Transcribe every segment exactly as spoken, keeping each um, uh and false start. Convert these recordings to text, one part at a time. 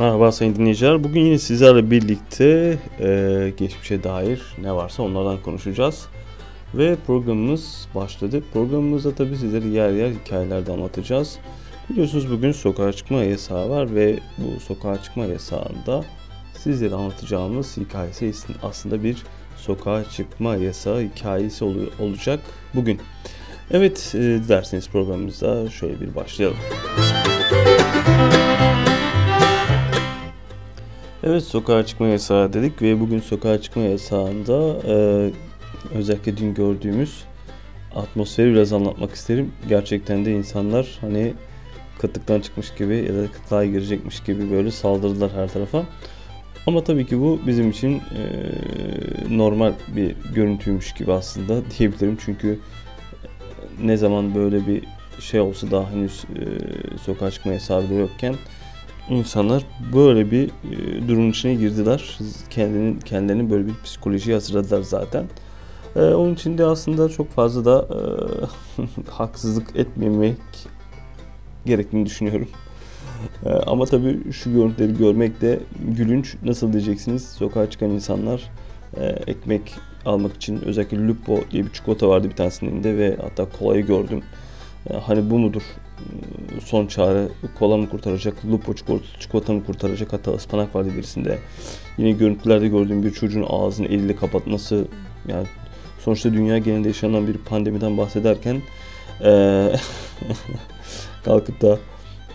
Merhaba sayın dinleyiciler. Bugün yine sizlerle birlikte e, geçmişe dair ne varsa onlardan konuşacağız. Ve programımız başladı. Programımızda tabii sizlere yer yer hikayelerde anlatacağız. Biliyorsunuz bugün sokağa çıkma yasağı var ve bu sokağa çıkma yasağında sizlere anlatacağımız hikayesi aslında bir sokağa çıkma yasağı hikayesi ol- olacak bugün. Evet, e, dilerseniz programımıza şöyle bir başlayalım. Evet, sokağa çıkma yasağı dedik ve bugün sokağa çıkma yasağında e, özellikle dün gördüğümüz atmosferi biraz anlatmak isterim. Gerçekten de insanlar hani kıtlıktan çıkmış gibi ya da kıtlığa girecekmiş gibi böyle saldırdılar her tarafa. Ama tabii ki bu bizim için e, normal bir görüntüymüş gibi aslında diyebilirim. Çünkü ne zaman böyle bir şey olsa daha henüz e, sokağa çıkma yasağı yokken İnsanlar böyle bir e, durumun içine girdiler. Kendini, kendilerini böyle bir psikolojiye hazırladılar zaten. E, onun için de aslında çok fazla da e, haksızlık etmemek gerektiğini düşünüyorum. E, ama tabii şu görüntüleri görmek de gülünç. Nasıl diyeceksiniz? Sokağa çıkan insanlar e, ekmek almak için, özellikle Lupo diye bir çikolata vardı bir tanesinin elinde ve hatta kolayı gördüm. E, hani bu mudur? Son çare, kola mı kurtaracak, Lupo çikolata mı kurtaracak, hatta ıspanak vardı birisinde. Yine görüntülerde gördüğüm bir çocuğun ağzını eliyle kapatması, yani sonuçta dünya genelinde yaşanan bir pandemiden bahsederken ee, kalkıp da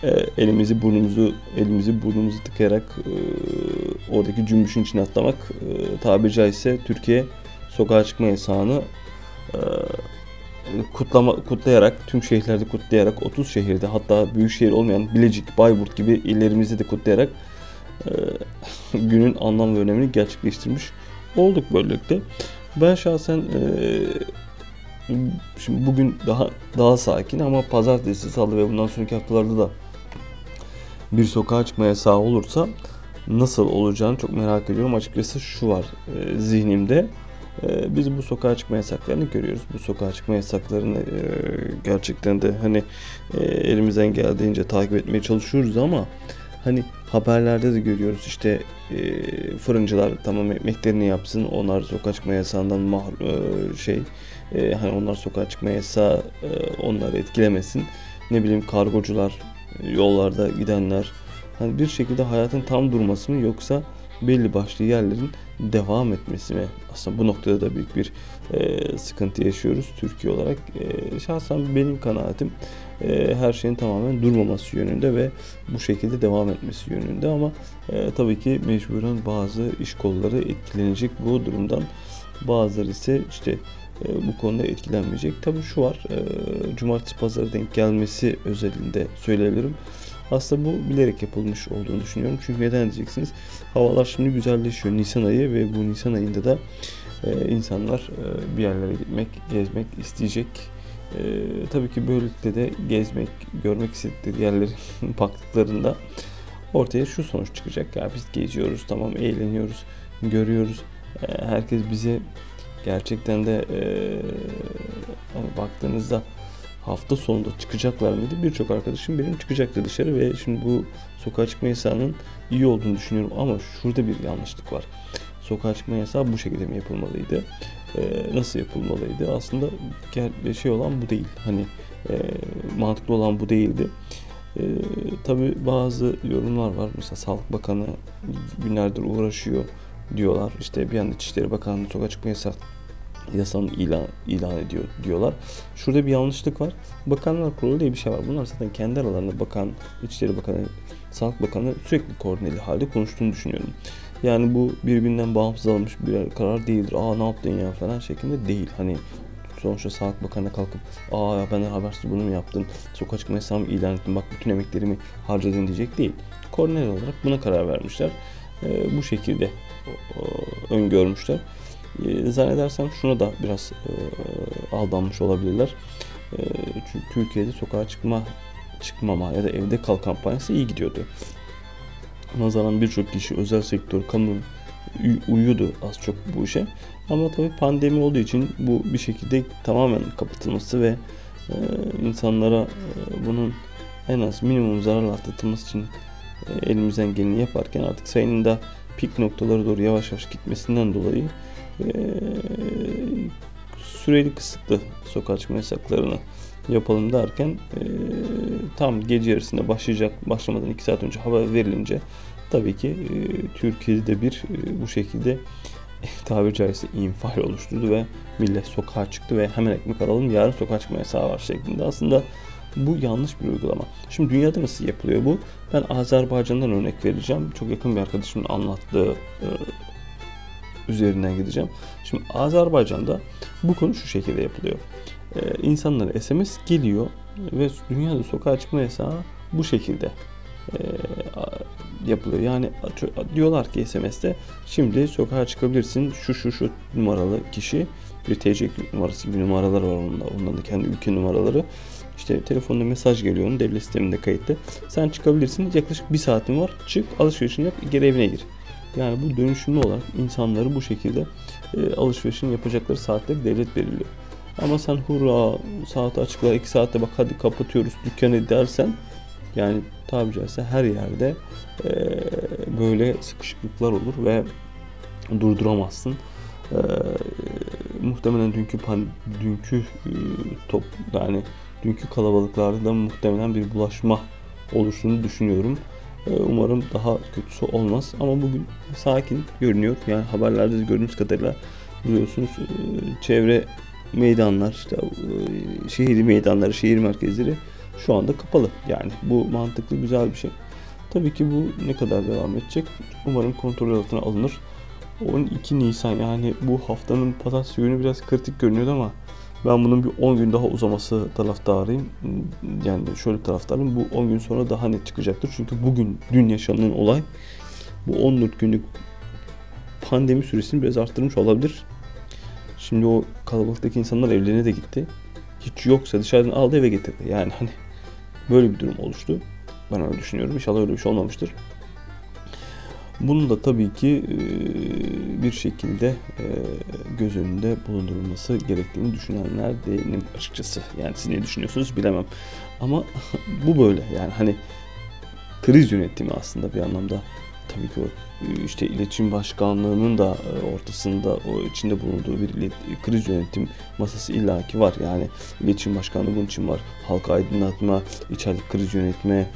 e, elimizi burnumuzu elimizi burnumuzu tıkayarak e, oradaki cümbüşün içine atlamak, e, tabiri caizse Türkiye sokağa çıkma yasağını e, Kutlama, kutlayarak, tüm şehirlerde kutlayarak, otuz şehirde, hatta büyük şehir olmayan Bilecik, Bayburt gibi illerimizde de kutlayarak e, günün anlam ve önemini gerçekleştirmiş olduk böylelikle. Ben şahsen e, şimdi bugün daha daha sakin ama pazartesi, salı ve bundan sonraki haftalarda da bir sokağa çıkma yasağı olursa nasıl olacağını çok merak ediyorum. Açıkçası şu var e, zihnimde. Biz bu sokağa çıkma yasaklarını görüyoruz. Bu sokağa çıkma yasaklarını gerçekten de hani elimizden geldiğince takip etmeye çalışıyoruz ama hani haberlerde de görüyoruz, işte fırıncılar tamam ekmeklerini yapsın, onlar sokağa çıkma yasağından mahrum, şey hani onlar sokağa çıkma yasağı onları etkilemesin. Ne bileyim, kargocular, yollarda gidenler, hani bir şekilde hayatın tam durması mı yoksa belli başlı yerlerin devam etmesi mi? Aslında bu noktada da büyük bir e, sıkıntı yaşıyoruz Türkiye olarak. E, şahsen benim kanaatim e, her şeyin tamamen durmaması yönünde ve bu şekilde devam etmesi yönünde ama e, tabii ki mecburen bazı iş kolları etkilenecek bu durumdan. Bazıları ise işte e, bu konuda etkilenmeyecek. Tabii şu var, e, cumartesi pazarı denk gelmesi özelinde söyleyebilirim. Aslında bu bilerek yapılmış olduğunu düşünüyorum. Çünkü neden diyeceksiniz? Havalar şimdi güzelleşiyor. Nisan ayı ve bu Nisan ayında da e, insanlar e, bir yerlere gitmek, gezmek isteyecek. E, tabii ki böylelikle de gezmek, görmek istedikleri yerleri baktıklarında ortaya şu sonuç çıkacak. Ya biz geziyoruz, tamam eğleniyoruz, görüyoruz. E, herkes bize gerçekten de e, hani baktığınızda hafta sonunda çıkacaklar mıydı? Birçok arkadaşım benim çıkacaktı dışarı ve şimdi bu sokağa çıkma yasağının iyi olduğunu düşünüyorum ama şurada bir yanlışlık var. Sokağa çıkma yasağı bu şekilde mi yapılmalıydı? Ee, nasıl yapılmalıydı? Aslında şey olan bu değil. Hani e, mantıklı olan bu değildi. E, tabii bazı yorumlar var. Mesela Sağlık Bakanı günlerdir uğraşıyor diyorlar. İşte bir yandan İçişleri Bakanlığı sokağa çıkma yasağı yasanın ilan, ilan ediyor diyorlar. Şurada bir yanlışlık var. Bakanlar Kurulu diye bir şey var. Bunlar zaten kendi aralarında Bakan, İçişleri Bakanı, Sağlık Bakanı sürekli koordineli halde konuştuğunu düşünüyorum. Yani bu birbirinden bağımsız almış bir karar değildir. Aa ne yaptın ya falan şeklinde değil. Hani sonuçta Sağlık Bakanı'na kalkıp aa ya benden habersiz bunu mu yaptın? Sokağa çıkma yasağımı ilan ettim. Bak bütün emeklerimi harcadın diyecek değil. Koordineli olarak buna karar vermişler. Ee, bu şekilde öngörmüşler. Zannedersem şuna da biraz e, aldanmış olabilirler. E, çünkü Türkiye'de sokağa çıkma, çıkmama ya da evde kal kampanyası iyi gidiyordu. Nazaran birçok kişi, özel sektör, kamu uyuyordu az çok bu işe. Ama tabii pandemi olduğu için bu bir şekilde tamamen kapatılması ve e, insanlara e, bunun en az minimum zararla atlatılması için elimizden geleni yaparken artık sayının da pik noktalara doğru yavaş yavaş gitmesinden dolayı e, süreli kısıtlı sokağa çıkma yasaklarını yapalım derken e, tam gece yarısında başlayacak başlamadan iki saat önce haber verilince tabii ki e, Türkiye'de bir e, bu şekilde tabiri caizse infial oluşturdu ve millet sokağa çıktı ve hemen ekmek alalım yarın sokağa çıkma yasağı var şeklinde. Aslında bu yanlış bir uygulama. Şimdi dünyada nasıl yapılıyor bu? Ben Azerbaycan'dan örnek vereceğim. Çok yakın bir arkadaşımın anlattığı e, üzerinden gideceğim. Şimdi Azerbaycan'da bu konu şu şekilde yapılıyor. E, insanlara S M S geliyor ve dünyada sokağa çıkma yasağı bu şekilde e, yapılıyor. Yani diyorlar ki S M S'te şimdi sokağa çıkabilirsin şu şu şu numaralı kişi, bir T C numarası gibi numaralar var onunla. Onların da kendi ülke numaraları. İşte telefonda mesaj geliyor, onun devlet sisteminde kayıtlı. Sen çıkabilirsin, yaklaşık bir saatin var. Çık, alışverişini yap, geri evine gir. Yani bu dönüşümlü olarak insanları bu şekilde e, alışverişini yapacakları saatleri devlet belirliyor. Ama sen hurra saati açıkla, iki saatte bak hadi kapatıyoruz dükkanı dersen, yani tabi caizse her yerde e, böyle sıkışıklıklar olur ve durduramazsın. E, muhtemelen dünkü pan, dünkü e, top yani dünkü kalabalıklarda da muhtemelen bir bulaşma oluştuğunu düşünüyorum. Umarım daha kötüsü olmaz ama bugün sakin görünüyor. Yani haberlerde gördüğünüz kadarıyla biliyorsunuz çevre meydanlar, işte şehir meydanları, şehir merkezleri şu anda kapalı. Yani bu mantıklı, güzel bir şey. Tabii ki bu ne kadar devam edecek? Umarım kontrol altına alınır. on iki Nisan yani bu haftanın pazartesi günü biraz kritik görünüyordu ama ben bunun bir on gün daha uzaması taraftarıyım. Yani şöyle taraftarım, bu on gün sonra daha net çıkacaktır. Çünkü bugün, dün yaşanan olay bu on dört günlük pandemi süresini biraz arttırmış olabilir. Şimdi o kalabalıktaki insanlar evlerine de gitti. Hiç yoksa dışarıdan aldı eve getirdi. Yani hani böyle bir durum oluştu. Ben öyle düşünüyorum. İnşallah öyle bir şey olmamıştır. Bunun da tabii ki bir şekilde göz önünde bulundurulması gerektiğini düşünenler değilim açıkçası. Yani siz ne düşünüyorsunuz bilemem. Ama bu böyle yani hani kriz yönetimi aslında bir anlamda tabii ki o işte iletişim başkanlığının da ortasında o içinde bulunduğu bir kriz yönetim masası illaki var. Yani iletişim başkanlığı bunun için var. Halka aydınlatma, içerik kriz yönetme,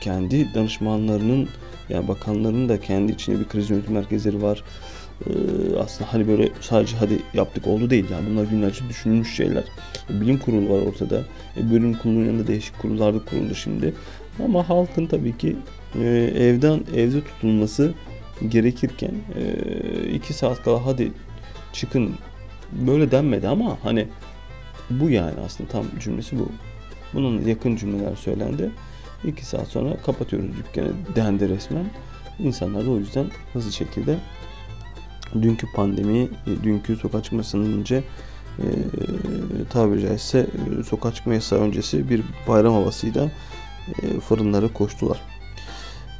kendi danışmanlarının yani bakanların da kendi içinde bir kriz yönetim merkezleri var. Ee, aslında hani böyle sadece hadi yaptık oldu değil. Yani bunlar günlerce düşünülmüş şeyler. E, bilim kurulu var ortada. E, bölüm kurulunun yanında değişik kurullar da kuruldu şimdi. Ama halkın tabii ki e, evden evde tutulması gerekirken e, iki saat kala hadi çıkın böyle denmedi ama hani bu yani aslında tam cümlesi bu. Bunun yakın cümleler söylendi. İki saat sonra kapatıyoruz dükkanı dendi resmen. İnsanlar da o yüzden hızlı şekilde dünkü pandemi, dünkü sokağa çıkma yasağından önce e, tabiri caizse sokağa çıkma yasağı öncesi bir bayram havasıyla e, fırınlara koştular.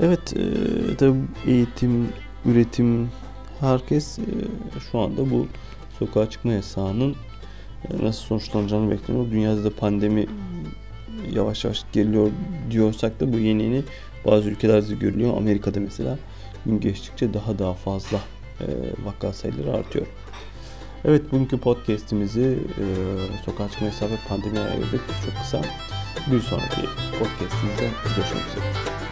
Evet, e, tabii eğitim, üretim, herkes e, şu anda bu sokağa çıkma yasağının e, nasıl sonuçlanacağını bekliyor. Dünyada da pandemi yavaş yavaş geliyor diyorsak da bu yeni yeni bazı ülkelerde görülüyor. Amerika'da mesela gün geçtikçe daha daha fazla e, vaka sayıları artıyor. Evet, bugünkü podcast'imizi e, sokağa çıkma yasağı ve pandemiye ayırdık. Çok kısa. Bir sonraki podcast'imizde görüşmek üzere.